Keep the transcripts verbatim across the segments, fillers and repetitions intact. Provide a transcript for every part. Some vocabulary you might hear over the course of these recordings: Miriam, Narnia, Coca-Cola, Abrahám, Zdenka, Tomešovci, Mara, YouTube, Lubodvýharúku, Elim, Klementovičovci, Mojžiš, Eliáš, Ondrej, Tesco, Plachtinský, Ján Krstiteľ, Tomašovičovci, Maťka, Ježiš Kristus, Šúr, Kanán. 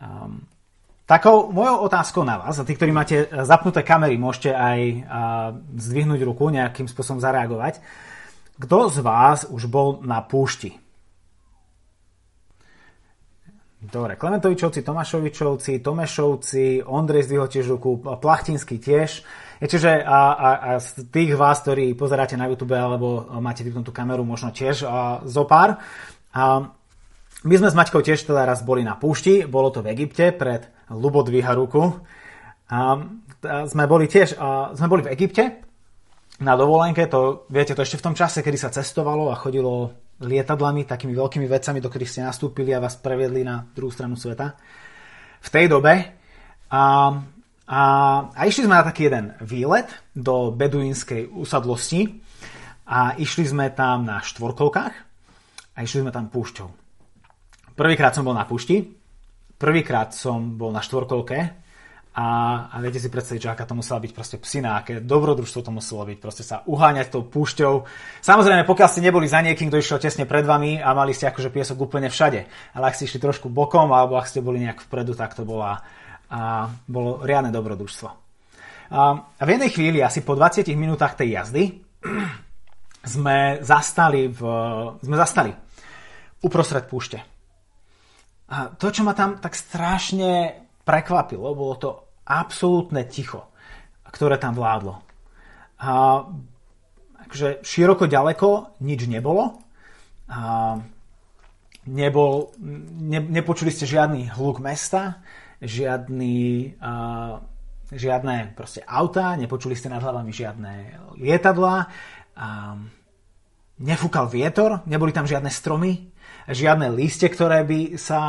Um, takou mojou otázkou na vás, a tí, ktorí máte zapnuté kamery, môžete aj uh, zdvihnúť ruku, nejakým spôsobom zareagovať. Kto z vás už bol na púšti? Dobre, Klementovičovci, Tomašovičovci, Tomešovci, Ondrej zdvihol tiež ruku, Plachtinský tiež. Je, čiže a, a, a z tých vás, ktorí pozeráte na YouTube alebo máte vypnutú kameru, možno tiež a, zopár. A my sme s Maťkou tiež teda raz boli na púšti, bolo to v Egypte pred Lubodvýharúku. A, a sme boli tiež a, sme boli v Egypte na dovolenke, to viete, to ešte v tom čase, kedy sa cestovalo a chodilo lietadlami, takými veľkými vecami, do ktorých ste nastúpili a vás previedli na druhú stranu sveta. V tej dobe. A, a, a išli sme na taký jeden výlet do beduínskej usadlosti a išli sme tam na štvorkolkách a išli sme tam púšťou. Prvýkrát som bol na púšti, prvýkrát som bol na štvorkolke a, a viete si predstaviť, že aká to musela byť proste psina, aké dobrodružstvo to muselo byť, proste sa uháňať tou púšťou. Samozrejme, pokiaľ ste neboli za niekým, kto išiel tesne pred vami a mali ste akože piesok úplne všade, ale ak ste išli trošku bokom alebo ak ste boli nejak vpredu, tak to bola, a, bolo riadne dobrodružstvo. A v jednej chvíli, asi po dvadsiatich minútach tej jazdy, sme zastali, v, sme zastali uprostred púšte. A to, čo ma tam tak strašne prekvapilo, bolo to absolútne ticho, ktoré tam vládlo. A, akože široko ďaleko nič nebolo. A, nebol, ne, nepočuli ste žiadny hluk mesta, žiadny, a, žiadne proste autá, nepočuli ste nad hlavami žiadne lietadlá, a, nefúkal vietor, neboli tam žiadne stromy, žiadne lístie, ktoré by sa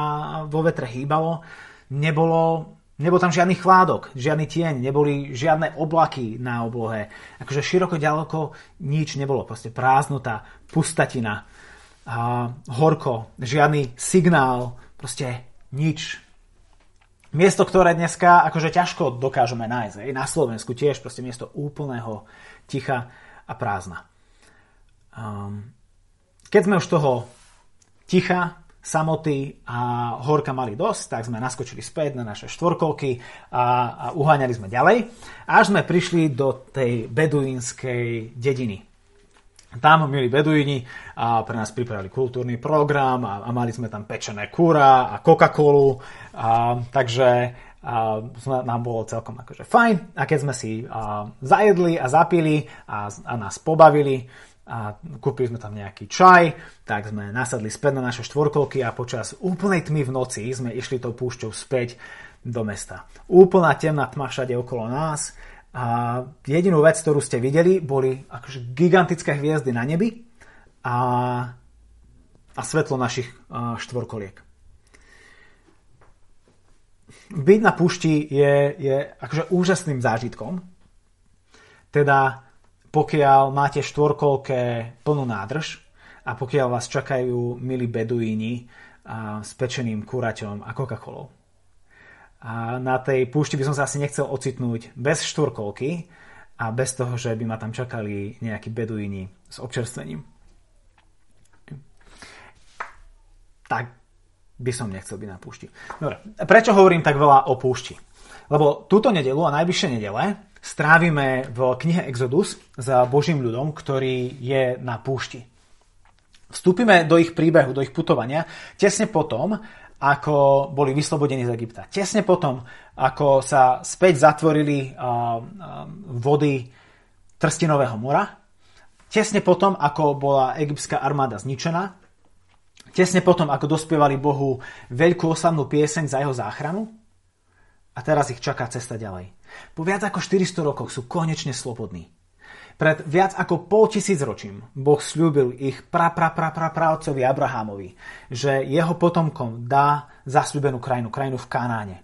vo vetre hýbalo. Nebolo, nebol tam žiadny chládok, žiadny tieň, neboli žiadne oblaky na oblohe. Akože široko ďaleko nič nebolo. Proste prázdnota, pustatina, a horko, žiadny signál, proste nič. Miesto, ktoré dneska akože ťažko dokážeme nájsť. Aj na Slovensku tiež proste miesto úplného ticha a prázdna. Um, keď sme už toho ticha, samoty a horka mali dosť, tak sme naskočili späť na naše štvorkolky a, a uháňali sme ďalej, až sme prišli do tej beduínskej dediny. Tam, milí beduíni, a pre nás pripravili kultúrny program a, a mali sme tam pečené kúra a Coca-Colu, a, takže a, nám bolo celkom akože fajn. A keď sme si a, zajedli a zapili a, a nás pobavili, a kúpili sme tam nejaký čaj, tak sme nasadli späť na naše štvorkolky a počas úplnej tmy v noci sme išli tou púšťou späť do mesta. Úplná temná tma všade okolo nás a jedinú vec, ktorú ste videli, boli akože gigantické hviezdy na nebi a, a svetlo našich štvorkoliek. Byť na púšti je, je akože úžasným zážitkom. Teda pokiaľ máte štvorkolke plnú nádrž a pokiaľ vás čakajú milí beduíni a, s pečeným kuraťom a Coca-Colou. A na tej púšti by som sa asi nechcel ocitnúť bez štvorkolky a bez toho, že by ma tam čakali nejakí beduíni s občerstvením. Tak by som nechcel byť na púšti. Dobre, prečo hovorím tak veľa o púšti? Lebo túto nedeľu a najbližšie nedele strávime v knihe Exodus s Božím ľudom, ktorý je na púšti. Vstúpime do ich príbehu, do ich putovania tesne potom, ako boli vyslobodení z Egypta. Tesne potom, ako sa späť zatvorili vody Trstinového mora. Tesne potom, ako bola egyptská armáda zničená. Tesne potom, ako dospievali Bohu veľkú oslavnú pieseň za jeho záchranu. A teraz ich čaká cesta ďalej. Po viac ako štyristo rokoch sú konečne slobodní. Pred viac ako pol tisíc ročím Boh sľúbil ich prapraprapravcovi Abrahamovi, že jeho potomkom dá zasľúbenú krajinu, krajinu v Kanáne.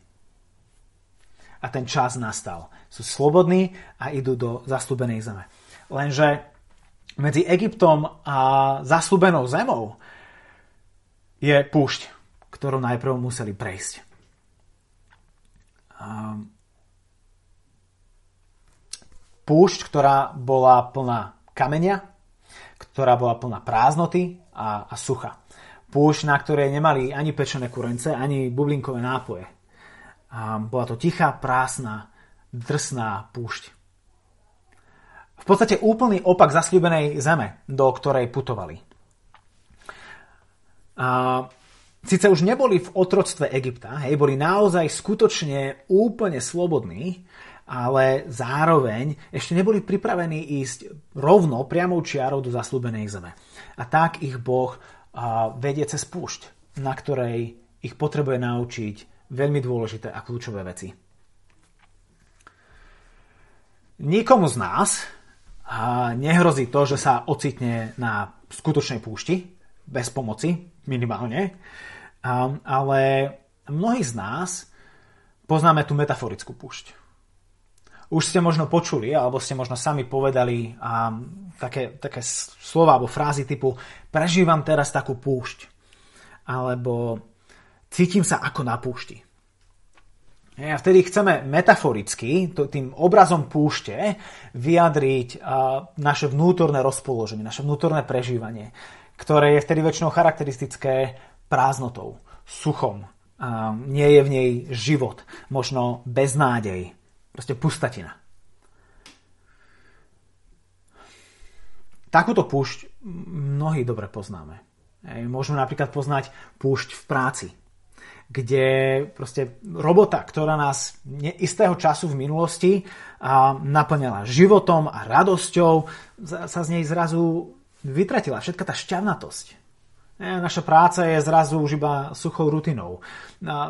A ten čas nastal. Sú slobodní a idú do zasľúbenej zeme. Lenže medzi Egyptom a zasľúbenou zemou je púšť, ktorú najprv museli prejsť. Um, Púšť, ktorá bola plná kameňa, ktorá bola plná prázdnoty a, a sucha. Púšť, na ktorej nemali ani pečené kurence, ani bublinkové nápoje. A bola to tichá, prásna, drsná púšť. V podstate úplný opak zasľúbenej zeme, do ktorej putovali. A síce už neboli v otroctve Egypta, hej, boli naozaj skutočne úplne slobodní, ale zároveň ešte neboli pripravení ísť rovno priamou čiarou do zasľúbenej zeme. A tak ich Boh a, vedie cez púšť, na ktorej ich potrebuje naučiť veľmi dôležité a kľúčové veci. Nikomu z nás a, nehrozí to, že sa ocitne na skutočnej púšti, bez pomoci, minimálne, a, ale mnohí z nás poznáme tú metaforickú púšť. Už ste možno počuli, alebo ste možno sami povedali a, také, také slova alebo frázy typu prežívam teraz takú púšť, alebo cítim sa ako na púšti. A vtedy chceme metaforicky, tým obrazom púšte, vyjadriť a, naše vnútorné rozpoloženie, naše vnútorné prežívanie, ktoré je vtedy väčšinou charakteristické prázdnotou, suchom. A, nie je v nej život, možno beznádej. Proste pustatina. Takúto púšť mnohí dobre poznáme. Môžeme napríklad poznať púšť v práci, kde proste robota, ktorá nás istého času v minulosti naplňala životom a radosťou, sa z nej zrazu vytratila všetka tá šťavnatosť. Naša práca je zrazu už iba suchou rutinou.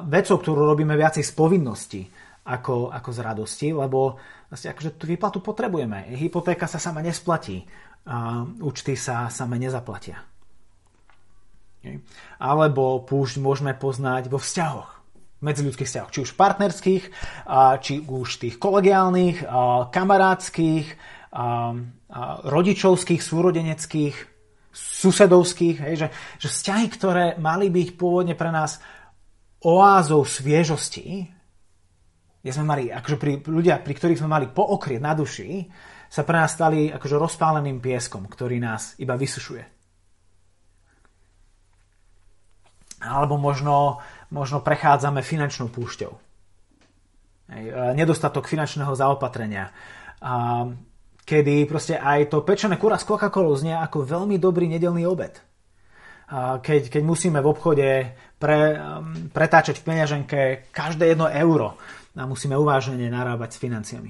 Vecou, ktorú robíme viacej z povinnosti, Ako, ako z radosti, lebo vlastne akože tú výplatu potrebujeme. Hypotéka sa sama nesplatí, a účty sa same nezaplatia. Alebo púšť môžeme poznať vo vzťahoch, medziľudských vzťahoch, či už partnerských, či už tých kolegiálnych, kamarádskych, rodičovských, súrodeneckých, susedovských, hej, že, že vzťahy, ktoré mali byť pôvodne pre nás oázou sviežosti, kde sme mali, akože pri, ľudia, pri ktorých sme mali pookrieť na duši, sa pre nás stali akože rozpáleným pieskom, ktorý nás iba vysušuje. Alebo možno, možno prechádzame finančnou púšťou. Nedostatok finančného zaopatrenia. A kedy proste aj to pečené kura s Coca-Colou znie ako veľmi dobrý nedelný obed. A keď, keď musíme v obchode pre, pretáčať v peňaženke každé jedno euro, a musíme uvážene narábať s financiami.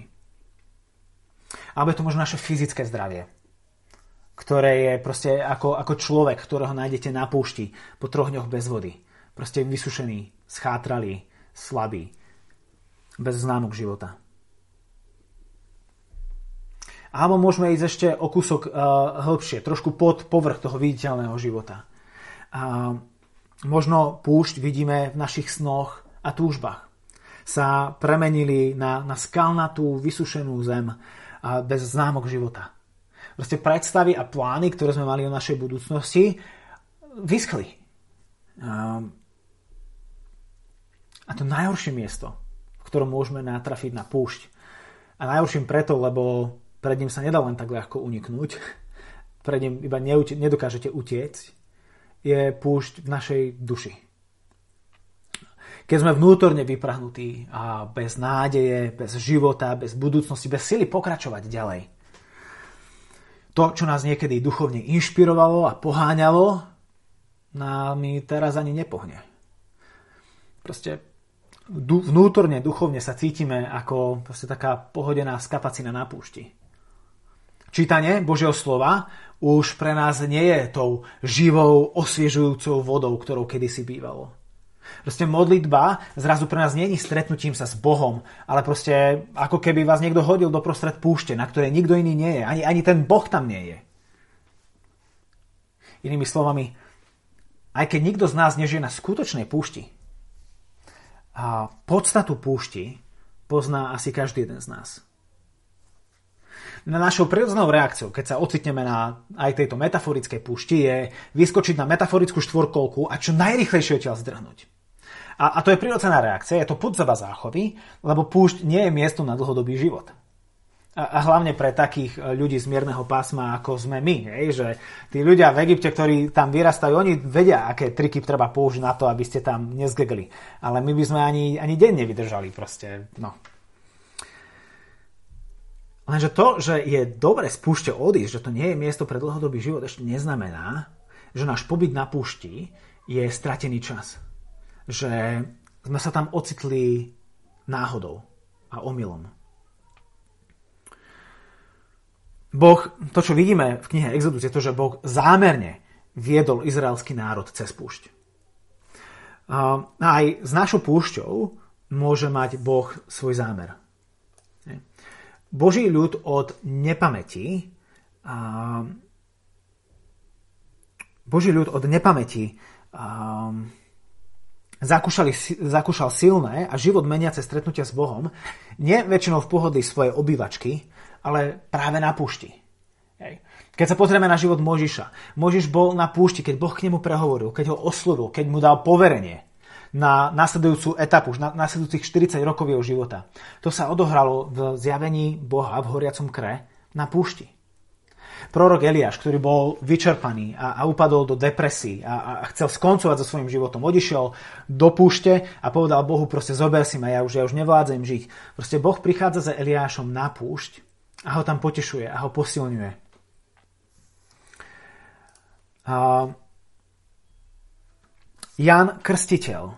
Alebo je to možno naše fyzické zdravie, ktoré je proste ako, ako človek, ktorého nájdete na púšti po troch dňoch bez vody. Proste vysušený, schátralý, slabý, bez známok života. Alebo môžeme ísť ešte o kúsok uh, hĺbšie, trošku pod povrch toho viditeľného života. Uh, možno púšť vidíme v našich snoch a túžbách. Sa premenili na, na skalnatú, vysušenú zem a bez známok života. Proste predstavy a plány, ktoré sme mali o našej budúcnosti, vyschli. A to najhoršie miesto, v ktorom môžeme natrafiť na púšť. A najhorším preto, lebo pred ním sa nedá len tak ľahko uniknúť. Pred ním iba neut- nedokážete utiecť. Je púšť v našej duši. Keď sme vnútorne vyprahnutí a bez nádeje, bez života, bez budúcnosti, bez sily pokračovať ďalej. To, čo nás niekedy duchovne inšpirovalo a poháňalo, námi teraz ani nepohne. Proste vnútorne, duchovne sa cítime ako proste taká pohodená skapacina na púšti. Čítanie Božieho slova už pre nás nie je tou živou, osviežujúcou vodou, ktorou kedysi bývalo. Proste modlitba zrazu pre nás nie je stretnutím sa s Bohom, ale proste ako keby vás niekto hodil do prostred púšte, na ktorej nikto iný nie je. Ani, ani ten Boh tam nie je. Inými slovami, aj keď nikto z nás nežije na skutočnej púšti, a podstatu púšti pozná asi každý jeden z nás. Na našou prirodzenou reakciou, keď sa ocitneme na aj tejto metaforickej púšti, je vyskočiť na metaforickú štvorkolku a čo najrýchlejšie odtiaľ zdrhnúť. A, a to je prirodzená reakcia, je to podzaba záchovy, lebo púšť nie je miesto na dlhodobý život. a hlavne pre takých ľudí z mierneho pásma, ako sme my, hej, že tí ľudia v Egypte, ktorí tam vyrastajú, oni vedia, aké triky treba použiť na to, aby ste tam nezgegli. Ale my by sme ani, ani deň nevydržali proste, no. Lenže to, že je dobre z púšte odísť, že to nie je miesto pre dlhodobý život, ešte neznamená, že náš pobyt na púšti je stratený čas. Že sme sa tam ocitli náhodou a omylom. Boh, to čo vidíme v knihe Exodus, je to, že Boh zámerne viedol izraelský národ cez púšť. A aj s našou púšťou môže mať Boh svoj zámer. Boží ľud od nepamäti a Boží ľud od nepamäti a zakúšali, zakúšal silné a život meniace stretnutia s Bohom, nie väčšinou v pohodlí svojej obývačky, ale práve na púšti. Hej. Keď sa pozrieme na život Mojžiša, Mojžiš bol na púšti, keď Boh k nemu prehovoril, keď ho oslovil, keď mu dal poverenie na nasledujúcu etapu, na nasledujúcich štyridsať rokov jeho života. To sa odohralo v zjavení Boha v horiacom kre na púšti. Prorok Eliáš, ktorý bol vyčerpaný a, a upadol do depresí a, a chcel skoncovať so svojím životom, odišiel do púšte a povedal Bohu, proste zober si ma, ja už, ja už nevládzem žiť. Proste Boh prichádza za Eliášom na púšť a ho tam potešuje a ho posilňuje. Uh, Ján Krstiteľ uh,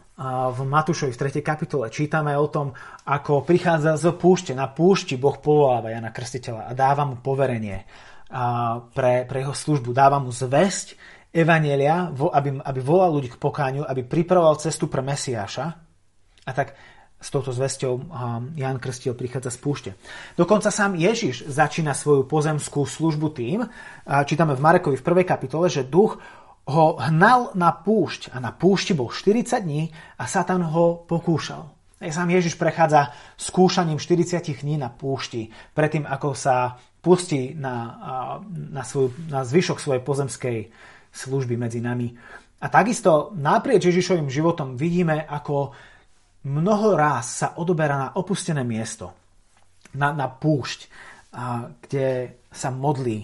v Matúšovi v tretej kapitole čítame o tom, ako prichádza z púšte. Na púšti Boh povoláva Jána Krstiteľa a dáva mu poverenie uh, pre, pre jeho službu. Dáva mu zvesť evanjelia, aby, aby volal ľudí k pokániu, aby pripravoval cestu pre Mesiáša. A tak s touto zvesťou Ján Krstiteľ prichádza z púšte. Dokonca sám Ježiš začína svoju pozemskú službu tým, čítame v Marekovi v prvej kapitole, že duch ho hnal na púšť a na púšti bol štyridsať dní a Satan ho pokúšal. Sám Ježiš prechádza skúšaním štyridsať dní na púšti, predtým ako sa pustí na, na, svoju, na zvyšok svojej pozemskej služby medzi nami. A takisto naprieč Ježišovým životom vidíme, ako mnoho ráz sa odoberá na opustené miesto, na, na púšť, a, kde sa modlí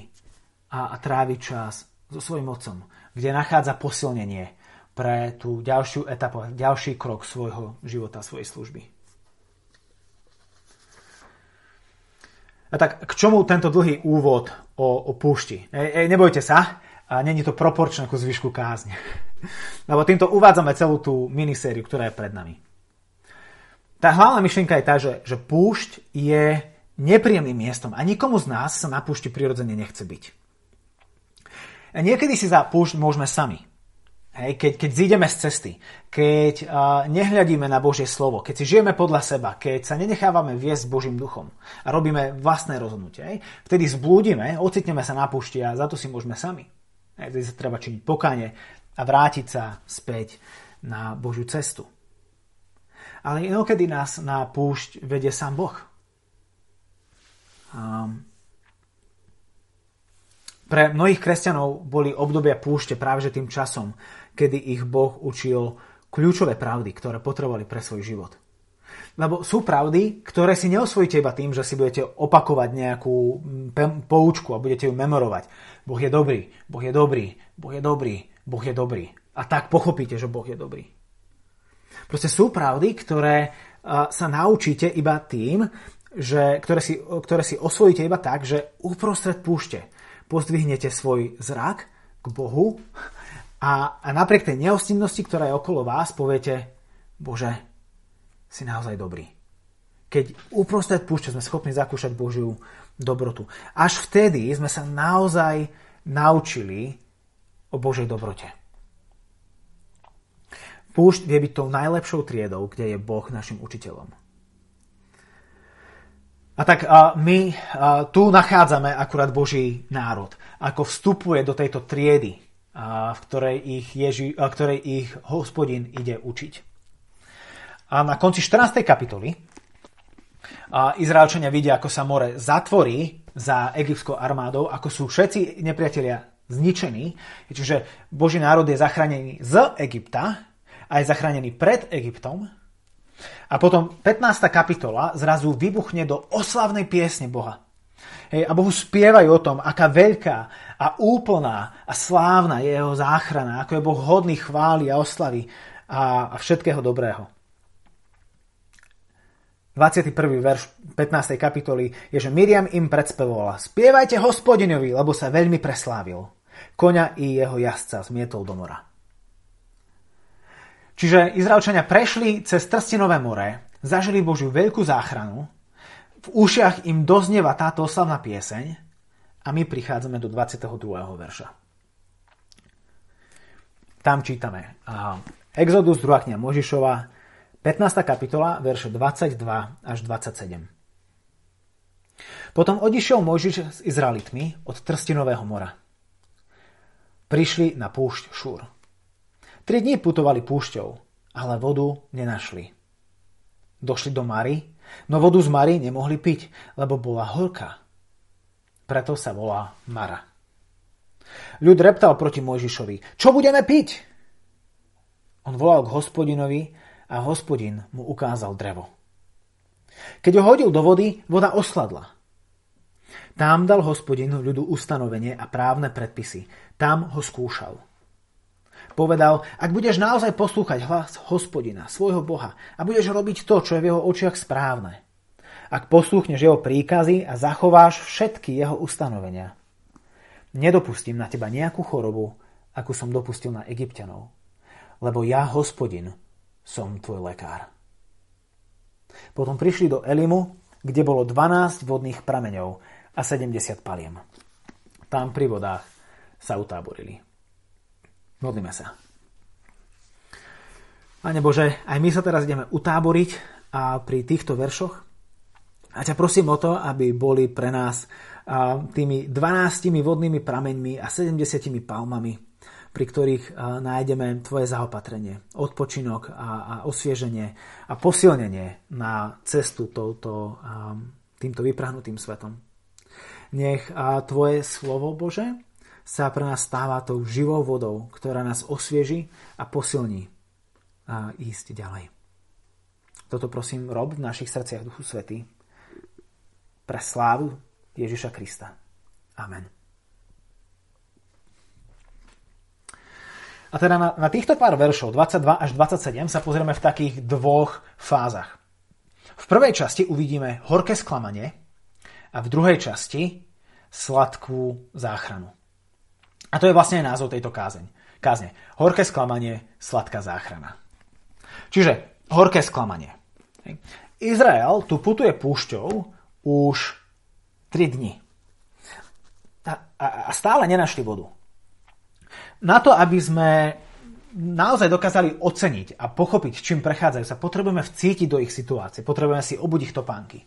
a, a trávi čas so svojím otcom, kde nachádza posilnenie pre tú ďalšiu etapu, ďalší krok svojho života, svojej služby. A tak k čomu tento dlhý úvod o, o púšti? Ej, ej, nebojte sa, není to proporčné ku zvyšku kázne. Lebo týmto uvádzame celú tú minisériu, ktorá je pred nami. Tá hlavná myšlienka je tá, že, že púšť je nepríjemným miestom a nikomu z nás sa na púšti prirodzene nechce byť. A niekedy si za púšť môžeme sami. Hej, keď, keď zídeme z cesty, keď uh, nehľadíme na Božie slovo, keď si žijeme podľa seba, keď sa nenechávame viesť Božím duchom a robíme vlastné rozhodnutie, hej, vtedy zblúdime, ocitneme sa na púšti a za to si môžeme sami. Hej, vtedy sa treba činiť pokánie a vrátiť sa späť na Božiu cestu. Ale inokedy nás na púšť vedie sám Boh. Um, pre mnohých kresťanov boli obdobia púšte práve že tým časom, kedy ich Boh učil kľúčové pravdy, ktoré potrebovali pre svoj život. Lebo sú pravdy, ktoré si neosvojíte iba tým, že si budete opakovať nejakú pe- poučku a budete ju memorovať. Boh je dobrý, Boh je dobrý, Boh je dobrý, Boh je dobrý. A tak pochopíte, že Boh je dobrý. Proste sú pravdy, ktoré sa naučíte iba tým, že, ktoré, si, ktoré si osvojíte iba tak, že uprostred púšte pozdvihnete svoj zrak k Bohu a, a napriek tej neostinnosti, ktorá je okolo vás, poviete, Bože, si naozaj dobrý. Keď uprostred púšte sme schopní zakúšať Božiu dobrotu. Až vtedy sme sa naozaj naučili o Božej dobrote. Púšť vie byť tou najlepšou triedou, kde je Boh našim učiteľom. A tak uh, my uh, tu nachádzame akurát Boží národ, ako vstupuje do tejto triedy, uh, v ktorej ich, Ježi, uh, ktorej ich Hospodin ide učiť. A na konci štrnástej kapitoly uh, Izraelčania vidia, ako sa more zatvorí za egyptskou armádou, ako sú všetci nepriatelia zničení, čiže Boží národ je zachránený z Egypta, a je zachránený pred Egyptom. A potom pätnásta kapitola zrazu vybuchne do oslavnej piesne Boha. Hej, a Bohu spievajú o tom, aká veľká a úplná a slávna je jeho záchrana, ako je Boh hodný chvály a oslavy a, a všetkého dobrého. dvadsiaty prvý verš pätnástej kapitoly je, že Miriam im predspevovala: Spievajte Hospodinovi, lebo sa veľmi preslávil. Koňa i jeho jazdca zmietol do mora. Čiže Izraelčania prešli cez Trstinové more, zažili Božiu veľkú záchranu, v ušiach im doznieva táto oslavná pieseň a my prichádzame do dvadsiateho druhého verša. Tam čítame Exodus, druhá kniha Mojžišova, pätnásta kapitola, verše dvadsaťdva až dvadsaťsedem. Potom odišiel Mojžiš s Izraelitmi od Trstinového mora. Prišli na púšť Šúr. Tri dní putovali púšťou, ale vodu nenašli. Došli do Mary, no vodu z Mary nemohli piť, lebo bola horká. Preto sa volá Mara. Ľud reptal proti Mojžišovi: Čo budeme piť? On volal k Hospodinovi a Hospodin mu ukázal drevo. Keď ho hodil do vody, voda osladla. Tam dal Hospodin ľudu ustanovenie a právne predpisy. Tam ho skúšal. Povedal: Ak budeš naozaj poslúchať hlas Hospodina, svojho Boha, a budeš robiť to, čo je v jeho očiach správne, ak poslúchneš jeho príkazy a zachováš všetky jeho ustanovenia, nedopustím na teba nejakú chorobu, akú som dopustil na Egypťanov, lebo ja, Hospodin, som tvoj lekár. Potom prišli do Elimu, kde bolo dvanásť vodných prameňov a sedemdesiat paliem. Tam pri vodách sa utáborili. Modlíme sa. Pane Bože, aj my sa teraz ideme utáboriť a pri týchto veršoch. A ťa prosím o to, aby boli pre nás tými dvanástimi vodnými prameňmi a sedemdesiatimi palmami, pri ktorých nájdeme tvoje zaopatrenie, odpočinok a, a osvieženie a posilnenie na cestu touto, týmto vyprahnutým svetom. Nech tvoje slovo, Bože, sa pre nás stáva tou živou vodou, ktorá nás osvieži a posilní a ísť ďalej. Toto prosím rob v našich srdciach, Duchu Svätý, pre slávu Ježiša Krista. Amen. A teda na, na týchto pár veršov dvadsaťdva až dvadsaťsedem sa pozrieme v takých dvoch fázach. V prvej časti uvidíme horké sklamanie a v druhej časti sladkú záchranu. A to je vlastne názov tejto kázeň, kázne. Horké sklamanie, sladká záchrana. Čiže horké sklamanie. Izrael tu putuje púšťou už tri dni. A, a, a stále nenašli vodu. Na to, aby sme naozaj dokázali oceniť a pochopiť, čím prechádzajú, sa potrebujeme vcítiť do ich situácie, potrebujeme si obudiť topánky.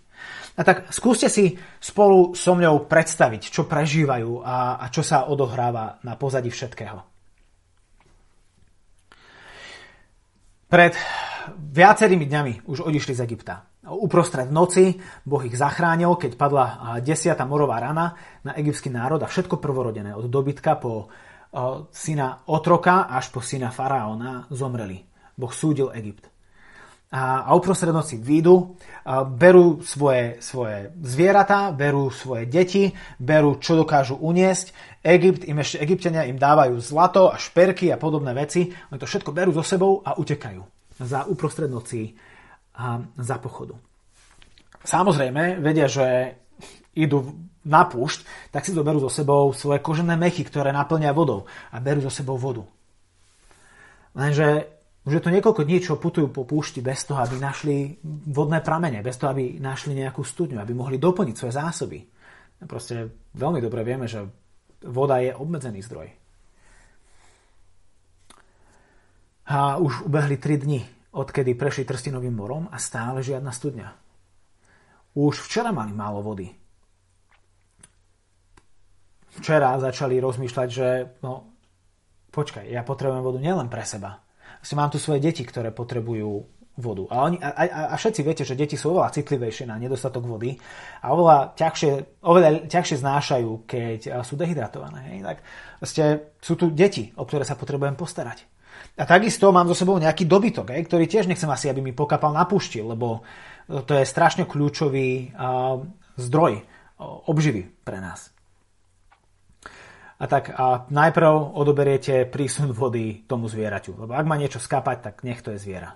A tak skúste si spolu so mňou predstaviť, čo prežívajú a, a čo sa odohráva na pozadí všetkého. Pred viacerými dňami už odišli z Egypta. Uprostred noci Boh ich zachránil, keď padla desiata morová rana na egyptský národ a všetko prvorodené od dobytka po syna otroka až po syna faraóna zomreli. Boh súdil Egypt. A, a uprostred noci výjdu, berú svoje, svoje zvieratá, berú svoje deti, berú čo dokážu uniesť. Egypt, im ešte Egypťania im dávajú zlato a šperky a podobné veci. Oni to všetko berú so sebou a utekajú za uprostred noci a za pochodu. Samozrejme, vedia, že idú na púšť, tak si to berú so sebou svoje kožené mechy, ktoré naplňia vodou, a berú so sebou vodu. Lenže už je to niekoľko dní, čo putujú po púšti bez toho, aby našli vodné pramene, bez toho, aby našli nejakú studňu, aby mohli doplniť svoje zásoby. Proste veľmi dobre vieme, že voda je obmedzený zdroj. A už ubehli tri dni, odkedy prešli Trstinovým morom a stále žiadna studňa. Už včera mali málo vody. Včera začali rozmýšľať, že no, počkaj, ja potrebujem vodu nielen pre seba. Asi mám tu svoje deti, ktoré potrebujú vodu. A, oni, a, a, a všetci viete, že deti sú oveľa citlivejšie na nedostatok vody a oveľa ťažšie, oveľa ťažšie znášajú, keď sú dehydratované. Hej? Tak vlastne sú tu deti, o ktoré sa potrebujem postarať. A takisto mám so sebou nejaký dobytok, hej, ktorý tiež nechcem asi, aby mi pokapal na púšti, lebo to je strašne kľúčový uh, zdroj obživy pre nás. A tak a najprv odoberiete prísun vody tomu zvieraťu. Lebo ak má niečo skapať, tak nech to je zviera.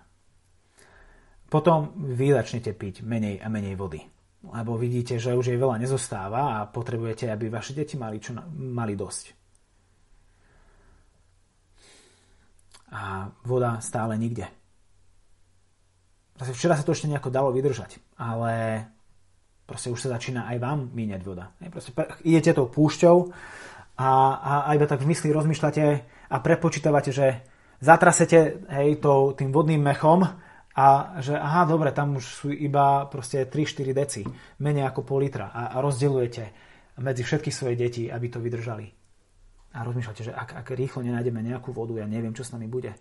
Potom vy začnete piť menej a menej vody. Lebo vidíte, že už jej veľa nezostáva a potrebujete, aby vaše deti mali, čo, mali dosť. A voda stále nikde. Zase včera sa to ešte nejako dalo vydržať, ale proste už sa začína aj vám míňať voda. Proste idete tou púšťou A, a, a iba tak v mysli rozmýšľate a prepočítavate, že zatrasete hej, to, tým vodným mechom a že aha, dobre, tam už sú iba proste tri štyri deci, menej ako pol litra a, a rozdeľujete medzi všetky svoje deti, aby to vydržali. A rozmýšľate, že ak, ak rýchlo nenájdeme nejakú vodu, ja neviem, čo s nami bude.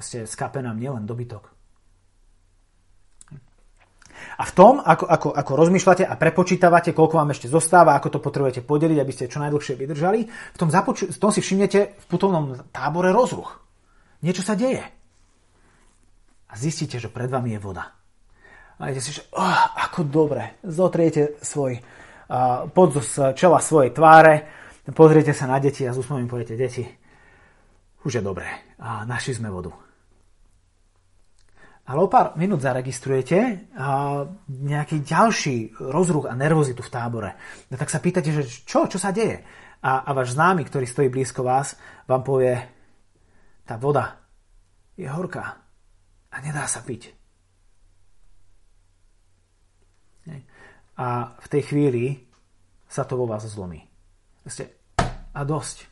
Ste skape nám nielen dobytok. A v tom, ako, ako, ako rozmýšľate a prepočítavate, koľko vám ešte zostáva, ako to potrebujete podeliť, aby ste čo najdlhšie vydržali, v tom, započu- v tom si všimnete v putovnom tábore rozruch. Niečo sa deje. A zistíte, že pred vami je voda. A idete si, že oh, ako dobre, zotriete svoj uh, pod z čela svojej tváre, pozriete sa na deti a s úsmevom poviete, deti, už je dobré, a našli sme vodu. Ale o pár minút zaregistrujete nejaký ďalší rozruch a nervozitu v tábore. No tak sa pýtate, že čo, čo sa deje? A, a váš známy, ktorý stojí blízko vás, vám povie, tá voda je horká a nedá sa piť. A v tej chvíli sa to vo vás zlomí. A dosť.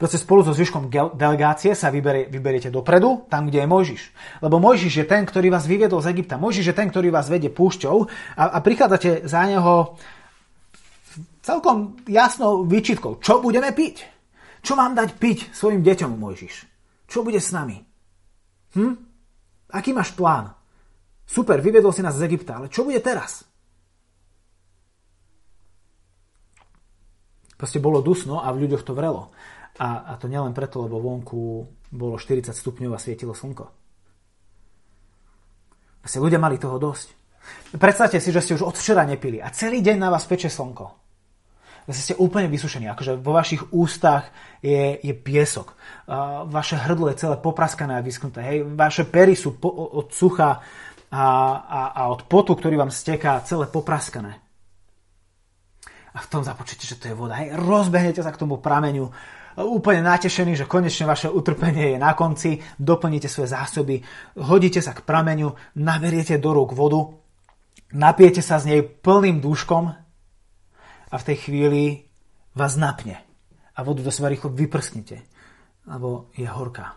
Proste spolu so zvyškom delegácie sa vyberie, vyberiete dopredu, tam, kde je Mojžiš. Lebo Mojžiš je ten, ktorý vás vyviedol z Egypta. Mojžiš je ten, ktorý vás vedie púšťou a, a prichádzate za neho celkom jasnou výčitkou. Čo budeme piť? Čo mám dať piť svojim deťom, Mojžiš? Čo bude s nami? Hm? Aký máš plán? Super, vyviedol si nás z Egypta, ale čo bude teraz? Proste bolo dusno a v ľuďoch to vrelo. A, a to nielen preto, lebo vonku bolo štyridsať stupňov a svietilo slnko. Asi ľudia mali toho dosť. Predstavte si, že ste už od včera nepili a celý deň na vás peče slnko. Asi ste úplne vysušení, akože vo vašich ústach je, je piesok. Vaše hrdlo je celé popraskané a vysknuté. Hej. Vaše pery sú po, od sucha a, a, a od potu, ktorý vám steká, celé popraskané. A v tom započujete, že to je voda. Hej. Rozbehnete sa k tomu prameňu, úplne natešený, že konečne vaše utrpenie je na konci, doplníte svoje zásoby, hodíte sa k prameňu, naberiete do rúk vodu, napijete sa z nej plným dúškom a v tej chvíli vás napne a vodu do seba rýchlo vyprsknite, lebo je horká.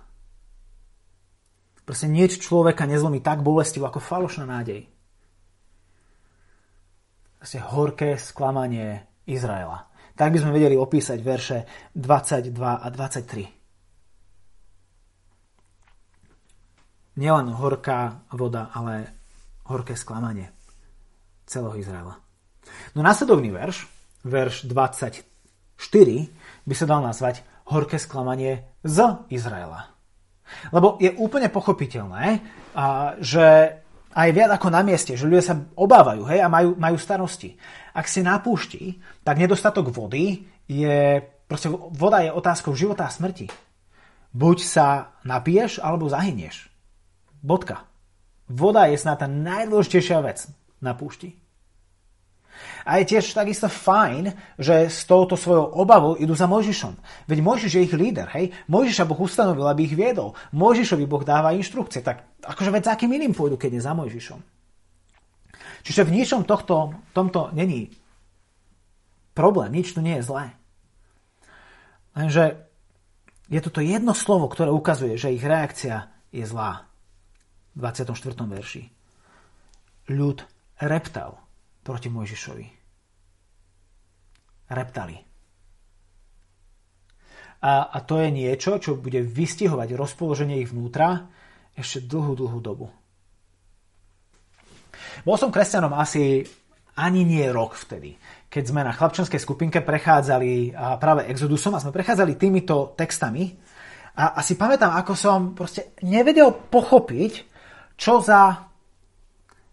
Proste niečo človeka nezlomí tak bolestivo ako falošná nádej. Proste horké sklamanie Izraela. Tak by sme vedeli opísať verše dvadsaťdva a dvadsaťtri. Nielen horká voda, ale horké sklamanie celého Izraela. No následovný verš, verš dvadsaťštyri, by sa dal nazvať horké sklamanie z Izraela. Lebo je úplne pochopiteľné, že aj viac ako na mieste, že ľudia sa obávajú, hej, a majú, majú starosti. Ak ste na púšti, tak nedostatok vody je, proste voda je otázkou života a smrti. Buď sa napiješ, alebo zahynieš. Bodka. Voda je snad tá najdôležitejšia vec na púšti. A je tiež takisto fajn, že s touto svojou obavou idú za Mojžišom. Veď Mojžiš je ich líder, hej? Mojžiša Boh ustanovil, aby ich viedol. Mojžišovi Boh dáva inštrukcie. Tak akože veď za akým iným pôjdu, keď nie za Mojžišom. Čiže v ničom tohto, tomto není problém. Nič tu nie je zlé. Lenže je toto jedno slovo, ktoré ukazuje, že ich reakcia je zlá. V dvadsiatom štvrtom verši. Ľud reptal proti Mojžišovi. Reptali. A, a to je niečo, čo bude vystihovať rozpoloženie ich vnútra ešte dlhú, dlhú dobu. Bol som kresťanom asi ani nie rok vtedy, keď sme na chlapčanskej skupinke prechádzali práve Exodusom a sme prechádzali týmito textami a asi pamätám, ako som proste nevedel pochopiť, čo za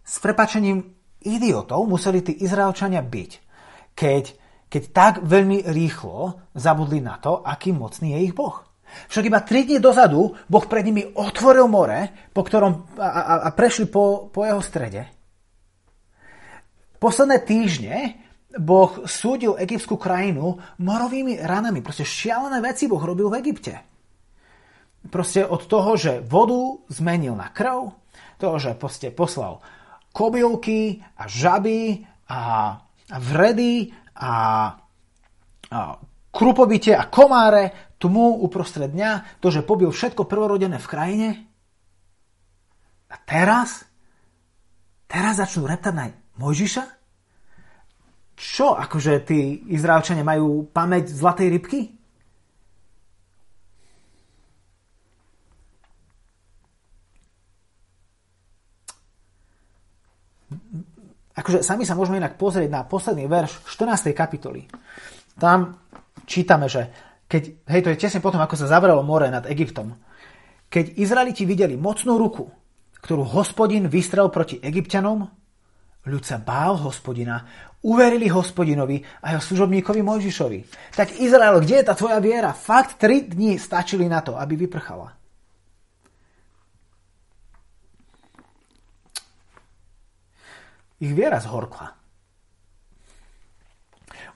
s prepáčením idiotov museli tí Izraelčania byť, keď, keď tak veľmi rýchlo zabudli na to, aký mocný je ich Boh. Však iba tri dni dozadu Boh pred nimi otvoril more, po ktorom, a, a, a prešli po, po jeho strede. Posledné týždne Boh súdil egyptskú krajinu morovými ranami. Proste šialené veci Boh robil v Egypte. Proste od toho, že vodu zmenil na krv, toho, že proste poslal kobylky a žaby a, a vredy a, a krupobytie a komáre, tmu uprostred dňa, to, že pobil všetko prvorodené v krajine. A teraz? Teraz začnú reptať na Mojžiša? Čo, akože tí Izraelčania majú pamäť zlatej rybky? Akože sami sa môžeme inak pozrieť na posledný verš štrnástej kapitoly. Tam čítame, že keď, hej, to je tesne potom, ako sa zavrelo more nad Egyptom. Keď Izraeliti videli mocnú ruku, ktorú Hospodin vystrel proti Egypťanom, ľud sa bál Hospodina, uverili Hospodinovi a jeho služobníkovi Mojžišovi. Tak Izrael, kde je tá tvoja viera? Fakt tri dni stačili na to, aby vyprchala. Ich viera zhorkla.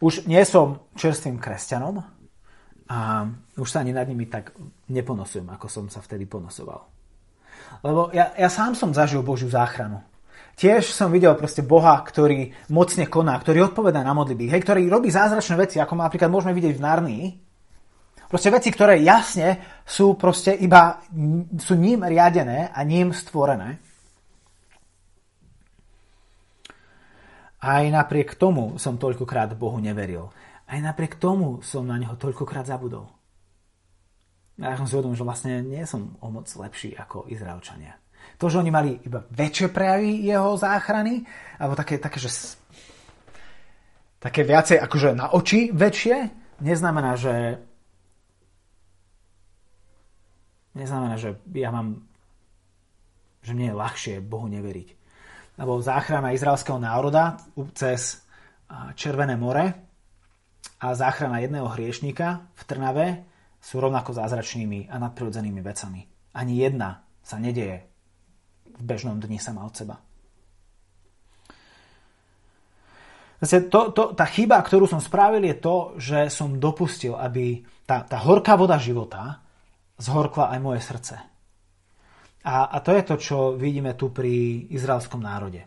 Už nie som čerstvým kresťanom, a už sa ani nad nimi tak neponosujem, ako som sa vtedy ponosoval. Lebo ja, ja sám som zažil Božiu záchranu. Tiež som videl proste Boha, ktorý mocne koná, ktorý odpovedá na modlitby, hej, ktorý robí zázračné veci, ako napríklad môžeme vidieť v Narnii. Proste veci, ktoré jasne sú proste iba, sú ním riadené a ním stvorené. Aj napriek tomu som toľkokrát Bohu neveril. Aj napriek tomu som na neho toľkokrát zabudol. Ja som si uvedomil, že vlastne nie som o moc lepší ako Izraelčania. To, že oni mali iba väčšie prejavy jeho záchrany, alebo také, také, že také viacej akože na oči väčšie, neznamená, že neznamená, že ja mám, že mne je ľahšie Bohu neveriť. Lebo záchrana izraelského národa cez Červené more a záchrana jedného hriešníka v Trnave sú rovnako zázračnými a nadprirodzenými vecami. Ani jedna sa nedieje v bežnom dni sama od seba. Zase to, to, tá chyba, ktorú som spravil, je to, že som dopustil, aby tá, tá horká voda života zhorkla aj moje srdce. A, a to je to, čo vidíme tu pri izraelskom národe.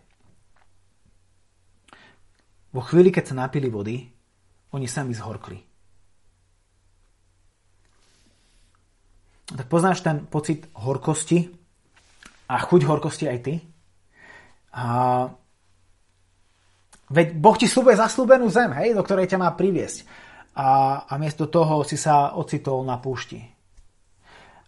Vo chvíli, keď sa napili vody, oni sami zhorkli. Tak poznáš ten pocit horkosti a chuť horkosti aj ty? A... Veď Boh ti slúbuje zasľúbenú zem, hej, do ktorej ťa má priviesť. A, a miesto toho si sa ocitol na púšti.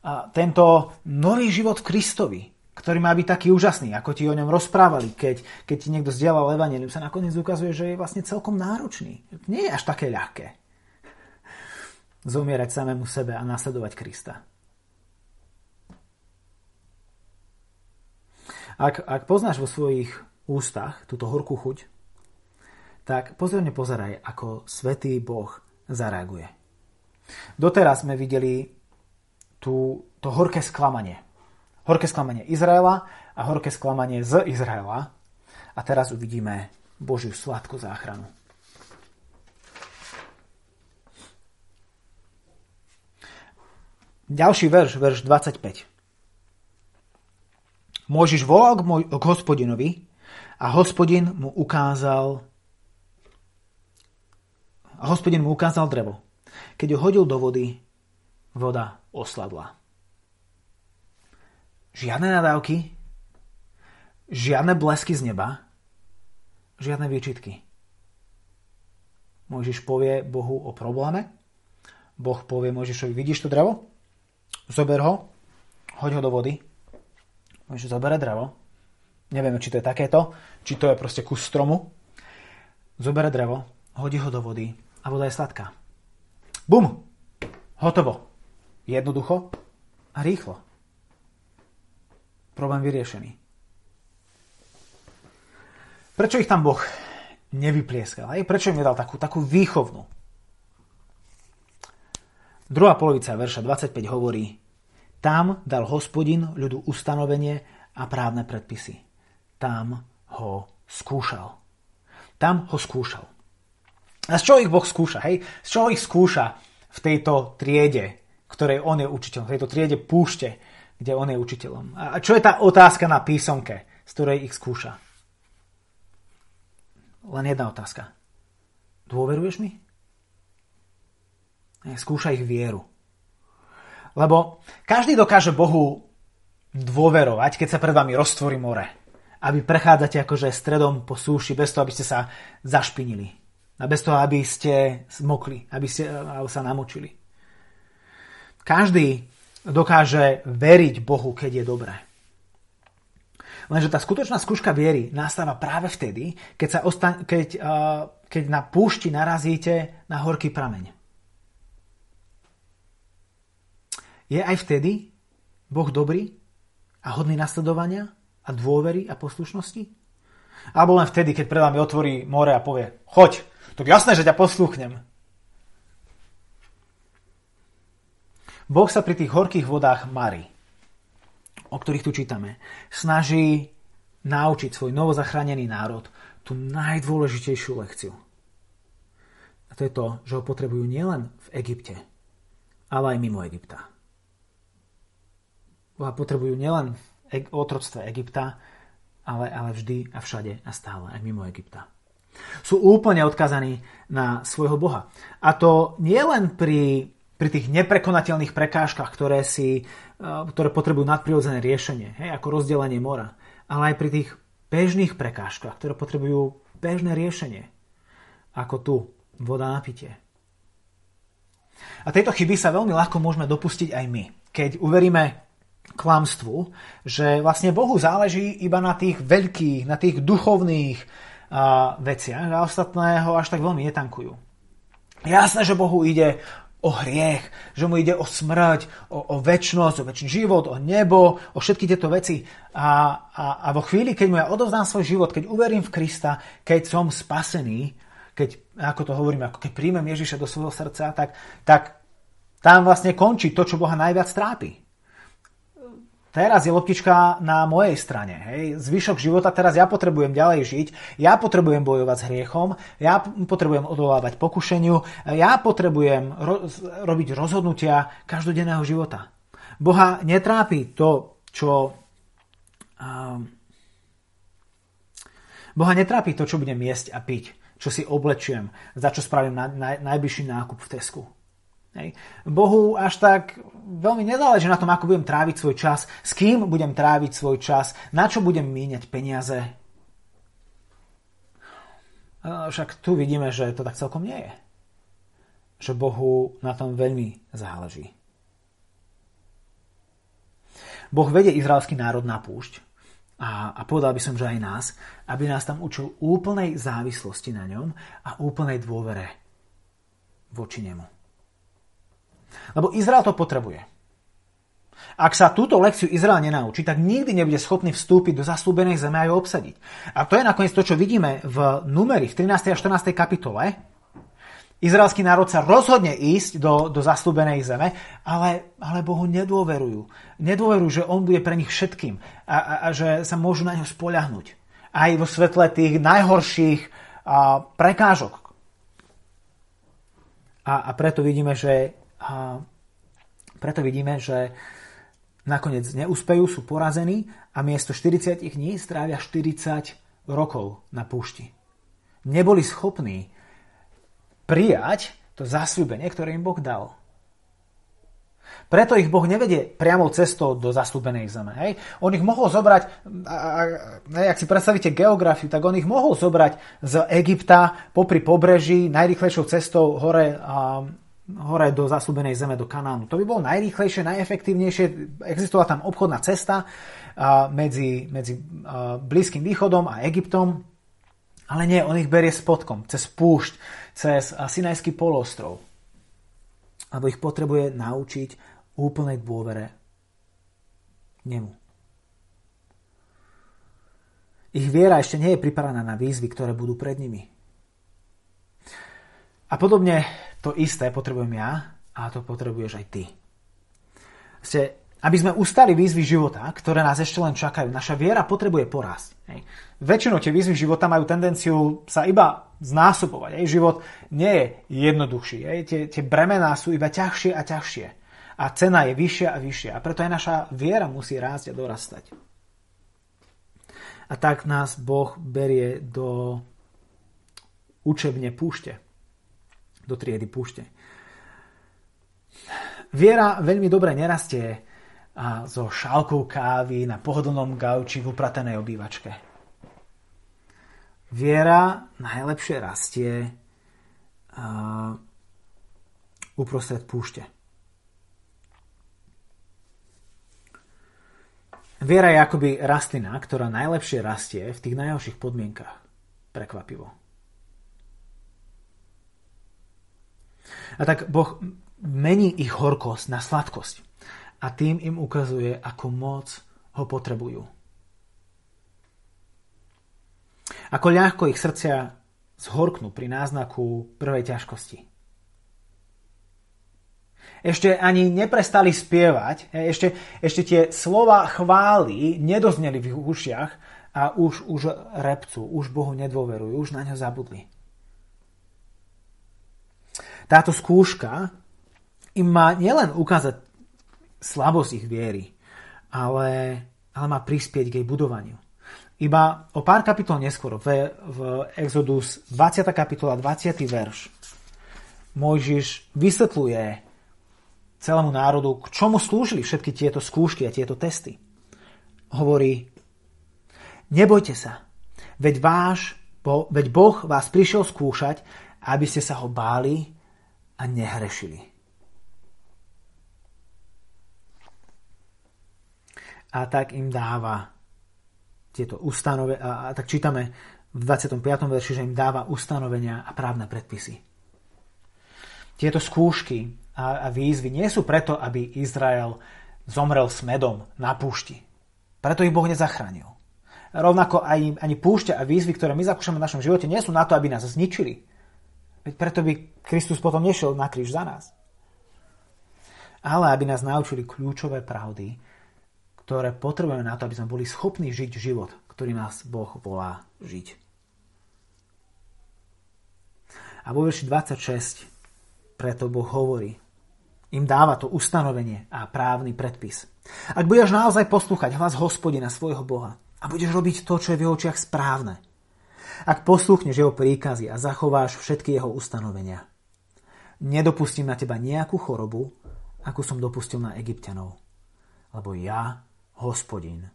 A tento nový život v Kristovi, ktorý má byť taký úžasný, ako ti o ňom rozprávali, keď, keď ti niekto zdieľal evanjelium, sa nakoniec ukazuje, že je vlastne celkom náročný. Nie je až také ľahké zomierať samému sebe a nasledovať Krista. Ak, ak poznáš vo svojich ústach túto horkú chuť, tak pozorne pozeraj, ako svätý Boh zareaguje. Doteraz sme videli tú, to horké sklamanie. Horké sklamanie Izraela a horké sklamanie z Izraela. A teraz uvidíme Božiu sladkú záchranu. Ďalší verš, verš dvadsaťpäť. Mojžiš volal k, moj, k Hospodinovi a Hospodin mu ukázal a Hospodin mu ukázal drevo. Keď ho hodil do vody, voda osladla. Žiadne nadávky, žiadne blesky z neba, žiadne výčitky. Mojžiš povie Bohu o probléme. Boh povie Mojžišovi, vidíš to drevo? Zober ho, hoď ho do vody. Mojžiš zobere drevo. Nevieme, či to je takéto, či to je proste kus stromu. Zobere drevo, hodí ho do vody a voda je sladká. Bum! Hotovo. Jednoducho a rýchlo. Problém vyriešený. Prečo ich tam Boh nevyplieskal? Hej? Prečo im nedal takú, takú výchovnú? Druhá polovica verša dvadsaťpäť hovorí: Tam dal Hospodin ľudu ustanovenie a právne predpisy. Tam ho skúšal. Tam ho skúšal. A z čoho ich Boh skúša? Hej? Z čoho ich skúša v tejto triede, ktorej on je učiteľom, v tejto triede púšte, kde on je učiteľom? A čo je tá otázka na písomke, z ktorej ich skúša? Len jedna otázka. Dôveruješ mi? Skúša ich vieru. Lebo každý dokáže Bohu dôverovať, keď sa pred vami roztvorí more. A vy prechádzate akože stredom po súši, bez toho, aby ste sa zašpinili. A bez toho, aby ste zmokli, aby ste sa namočili. Každý dokáže veriť Bohu, keď je dobré. Lenže tá skutočná skúška viery nastáva práve vtedy, keď, sa osta- keď, uh, keď na púšti narazíte na horký prameň. Je aj vtedy Boh dobrý a hodný nasledovania a dôvery a poslušnosti? Alebo len vtedy, keď pred vami otvorí more a povie: choď, to je jasné, že ťa posluchnem. Boh sa pri tých horkých vodách Mary, o ktorých tu čítame, snaží naučiť svoj novozachránený národ tú najdôležitejšiu lekciu. A to je to, že ho potrebujú nielen v Egypte, ale aj mimo Egypta. Boha potrebujú nielen v otroctve Egypta, ale, ale vždy a všade a stále, aj mimo Egypta. Sú úplne odkazaní na svojho Boha. A to nie len pri, pri tých neprekonateľných prekážkach, ktoré, si, ktoré potrebujú nadprirodzené riešenie, hej, ako rozdelenie mora, ale aj pri tých bežných prekážkach, ktoré potrebujú bežné riešenie, ako tu voda na pitie. A tejto chyby sa veľmi ľahko môžeme dopustiť aj my, keď uveríme klamstvu, že vlastne Bohu záleží iba na tých veľkých, na tých duchovných uh, veciach a ostatného až tak veľmi netankujú. Jasné, že Bohu ide o hriech, že mu ide o smrť, o, o večnosť, o večný život, o nebo, o všetky tieto veci. A, a, a vo chvíli, keď mu ja odovzdám svoj život, keď uverím v Krista, keď som spasený, keď, ako to hovorím, ako keď príjmem Ježiša do svojho srdca, tak, tak tam vlastne končí to, čo Boha najviac trápi. Teraz je loptička na mojej strane. Hej. Zvyšok života teraz ja potrebujem ďalej žiť, ja potrebujem bojovať s hriechom, ja potrebujem odolávať pokušeniu, ja potrebujem ro- robiť rozhodnutia každodenného života. Boha netrápi to, čo... Um, Boha netrápi to, čo budem jesť a piť, čo si oblečiem, za čo spravím na, na, najbližší nákup v Tesku. Hej. Bohu až tak veľmi nezáleží na tom, ako budem tráviť svoj čas, s kým budem tráviť svoj čas, na čo budem míňať peniaze. Však tu vidíme, že to tak celkom nie je. Že Bohu na tom veľmi záleží. Boh vedie izraelský národ na púšť a, a povedal by som, že aj nás, aby nás tam učil úplnej závislosti na ňom a úplnej dôvere voči nemu. Lebo Izrael to potrebuje. Ak sa túto lekciu Izrael nenaučí, tak nikdy nebude schopný vstúpiť do zaslúbenej zeme a ju obsadiť. A to je nakoniec to, čo vidíme v Numeri, v trinástej a štrnástej kapitole. Izraelský národ sa rozhodne ísť do, do zaslúbenej zeme, ale, ale Bohu nedôverujú. Nedôverujú, že on bude pre nich všetkým a, a, a že sa môžu na ňo spoľahnúť. Aj vo svetle tých najhorších a, prekážok. A, a preto vidíme, že A preto vidíme, že nakoniec neúspejú, sú porazení a miesto štyridsať dní strávia štyridsať rokov na púšti. Neboli schopní prijať to zasľúbenie, ktoré im Boh dal. Preto ich Boh nevedie priamou cestou do zasľúbenej zeme. Hej? On ich mohol zobrať, a, a, a, ak si predstavíte geografiu, tak on ich mohol zobrať z Egypta popri pobreží najrýchlejšou cestou hore a hore do zasľúbenej zeme, do Kanánu. To by bolo najrýchlejšie, najefektívnejšie. Existovala tam obchodná cesta medzi, medzi Blízkym východom a Egyptom, ale nie, on ich berie spodkom, cez púšť, cez Sinajský polostrov. Lebo ich potrebuje naučiť úplnej dôvere nemu. Ich viera ešte nie je pripravená na výzvy, ktoré budú pred nimi. A podobne to isté potrebujem ja a to potrebuješ aj ty. Ste, aby sme ustali výzvy života, ktoré nás ešte len čakajú, naša viera potrebuje porásť. Hej. Väčšinou tie výzvy života majú tendenciu sa iba znásobovať. Hej. Život nie je jednoduchší. Hej. Tie, tie bremená sú iba ťažšie a ťažšie. A cena je vyššia a vyššia. A preto aj naša viera musí rásť a dorastať. A tak nás Boh berie do učebne púšte. Do triedy púšte. Viera veľmi dobre nerastie so šálkou kávy na pohodlnom gauči v upratenej obývačke. Viera najlepšie rastie uprostred púšte. Viera je akoby rastlina, ktorá najlepšie rastie v tých najhorších podmienkach. Prekvapivo. A tak Boh mení ich horkosť na sladkosť a tým im ukazuje, ako moc ho potrebujú. Ako ľahko ich srdcia zhorknú pri náznaku prvej ťažkosti. Ešte ani neprestali spievať, ešte, ešte tie slova chvály nedozneli v ich ušiach a už, už repcu, už Bohu nedôverujú, už na ňo zabudli. Táto skúška im má nielen ukázať slabosť ich viery, ale, ale má prispieť k jej budovaniu. Iba o pár kapitol neskôr, v, v Exodus dvadsiata kapitola, dvadsiaty verš, Mojžiš vysvetľuje celému národu, k čomu slúžili všetky tieto skúšky a tieto testy. Hovorí, nebojte sa, veď, váš, bo, veď Boh vás prišiel skúšať, aby ste sa ho báli a nehrešili. A tak im dáva tieto ustanovenia, a, a tak čítame v dvadsiatom piatom verši, že im dáva ustanovenia a právne predpisy. Tieto skúšky a výzvy nie sú preto, aby Izrael zomrel s medom na púšti. Preto ich Boh nezachránil. Rovnako aj, ani púšťa a výzvy, ktoré my zakúšame v našom živote, nie sú na to, aby nás zničili. Veď preto by Kristus potom nešiel na kríž za nás. Ale aby nás naučili kľúčové pravdy, ktoré potrebujeme na to, aby sme boli schopní žiť život, ktorý nás Boh volá žiť. A vo verši dvadsaťšesť preto Boh hovorí, im dáva to ustanovenie a právny predpis. Ak budeš naozaj poslúchať hlas Hospodina svojho Boha a budeš robiť to, čo je v jeho očiach správne, ak poslúchneš jeho príkazy a zachováš všetky jeho ustanovenia, nedopustím na teba nejakú chorobu, akú som dopustil na Egypťanov, lebo ja, Hospodin,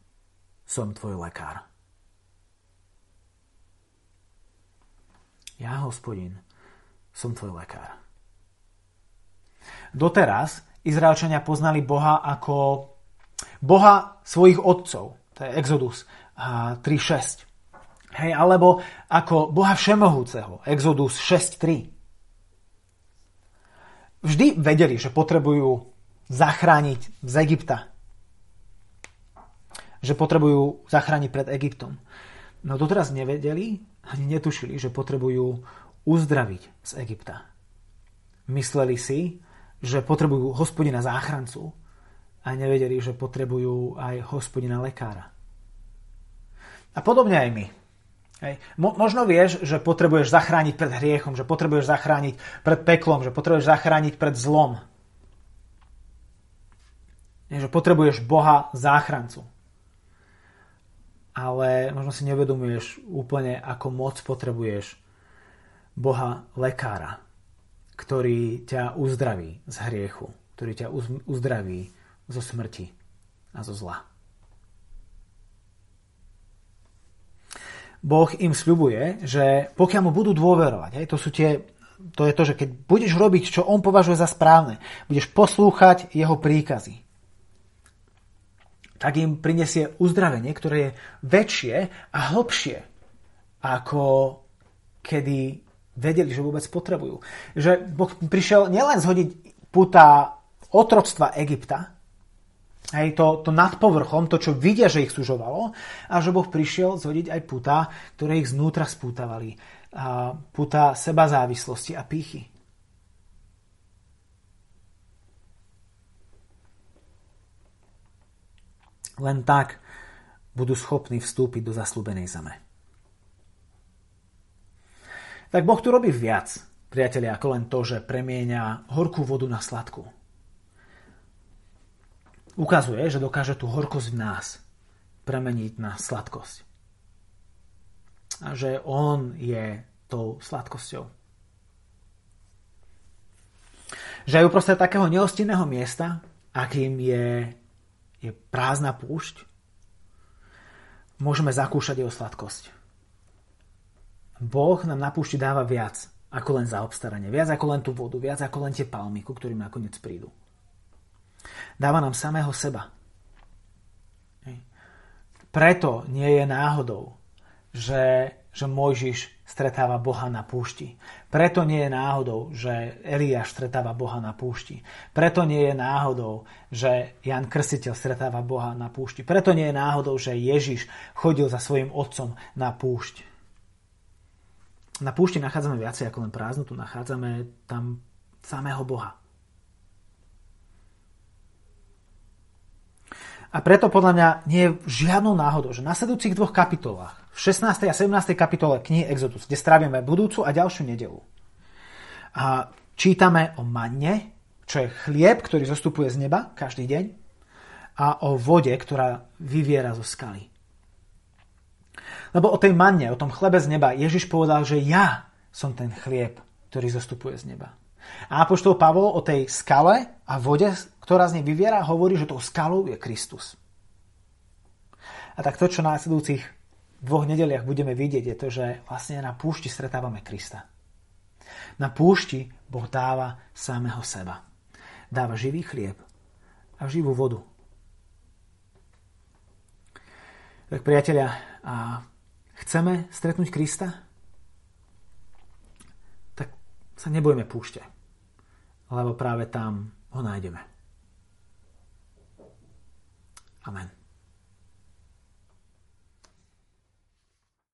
som tvoj lekár. Ja, Hospodin, som tvoj lekár. Doteraz Izraelčania poznali Boha ako Boha svojich otcov. To je Exodus tri šesť. Hej, alebo ako Boha všemohúceho. Exodus šesť tri. Vždy vedeli, že potrebujú zachrániť z Egypta. Že potrebujú zachrániť pred Egyptom. No doteraz nevedeli ani netušili, že potrebujú uzdraviť z Egypta. Mysleli si, že potrebujú Hospodina záchrancu a nevedeli, že potrebujú aj Hospodina lekára. A podobne aj my. Hej. Mo- možno vieš, že potrebuješ zachrániť pred hriechom, že potrebuješ zachrániť pred peklom, že potrebuješ zachrániť pred zlom. Je, že potrebuješ Boha záchrancu. Ale možno si nevedomuješ úplne, ako moc potrebuješ Boha lekára, ktorý ťa uzdraví z hriechu, ktorý ťa uzdraví zo smrti a zo zla. Boh im sľubuje, že pokiaľ mu budú dôverovať, hej, to sú tie, to je to, že keď budeš robiť, čo on považuje za správne, budeš poslúchať jeho príkazy, tak im prinesie uzdravenie, ktoré je väčšie a hlbšie, ako kedy vedeli, že vôbec potrebujú. Že Boh prišiel nielen zhodiť putá otroctva Egypta, Hej, to, to nad povrchom, to, čo vidia, že ich sužovalo, a že Boh prišiel zhodiť aj putá, ktoré ich znútra spútavali. A putá sebazávislosti a pýchy. Len tak budú schopní vstúpiť do zasľúbenej zeme. Tak Boh tu robí viac, priatelia, ako len to, že premieňa horkú vodu na sladkú. Ukazuje, že dokáže tú horkosť v nás premeniť na sladkosť. A že on je tou sladkosťou. Že aj uprostred takého neostinného miesta, akým je, je prázdna púšť, môžeme zakúšať jeho sladkosť. Boh nám na púšti dáva viac ako len zaobstaranie, viac ako len tú vodu, viac ako len tie palmy, ku ktorým nakoniec prídu. Dáva nám samého seba. Preto nie je náhodou, že, že Mojžiš stretáva Boha na púšti. Preto nie je náhodou, že Eliáš stretáva Boha na púšti. Preto nie je náhodou, že Ján Krstiteľ stretáva Boha na púšti. Preto nie je náhodou, že Ježiš chodil za svojim otcom na púšť. Na púšti nachádzame viacej ako len prázdnotu. Nachádzame tam samého Boha. A preto podľa mňa nie je žiadnou náhodou, že na nasledujúcich dvoch kapitolách, v šestnástej a sedemnástej kapitole knihy Exodus, kde strávime budúcu a ďalšiu nedeľu, a čítame o manne, čo je chlieb, ktorý zostupuje z neba každý deň, a o vode, ktorá vyviera zo skaly. Lebo o tej manne, o tom chlebe z neba, Ježiš povedal, že ja som ten chlieb, ktorý zostupuje z neba. A apoštol Pavol o tej skale a vode, ktorá z nej vyviera, hovorí, že tou skalou je Kristus. A tak to, čo na nasledujúcich dvoch nedeliach budeme vidieť, je to, že vlastne na púšti stretávame Krista. Na púšti Boh dáva samého seba. Dáva živý chlieb a živú vodu. Tak priatelia, a chceme stretnúť Krista? Sa nebojme púšte, lebo práve tam ho nájdeme. Amen.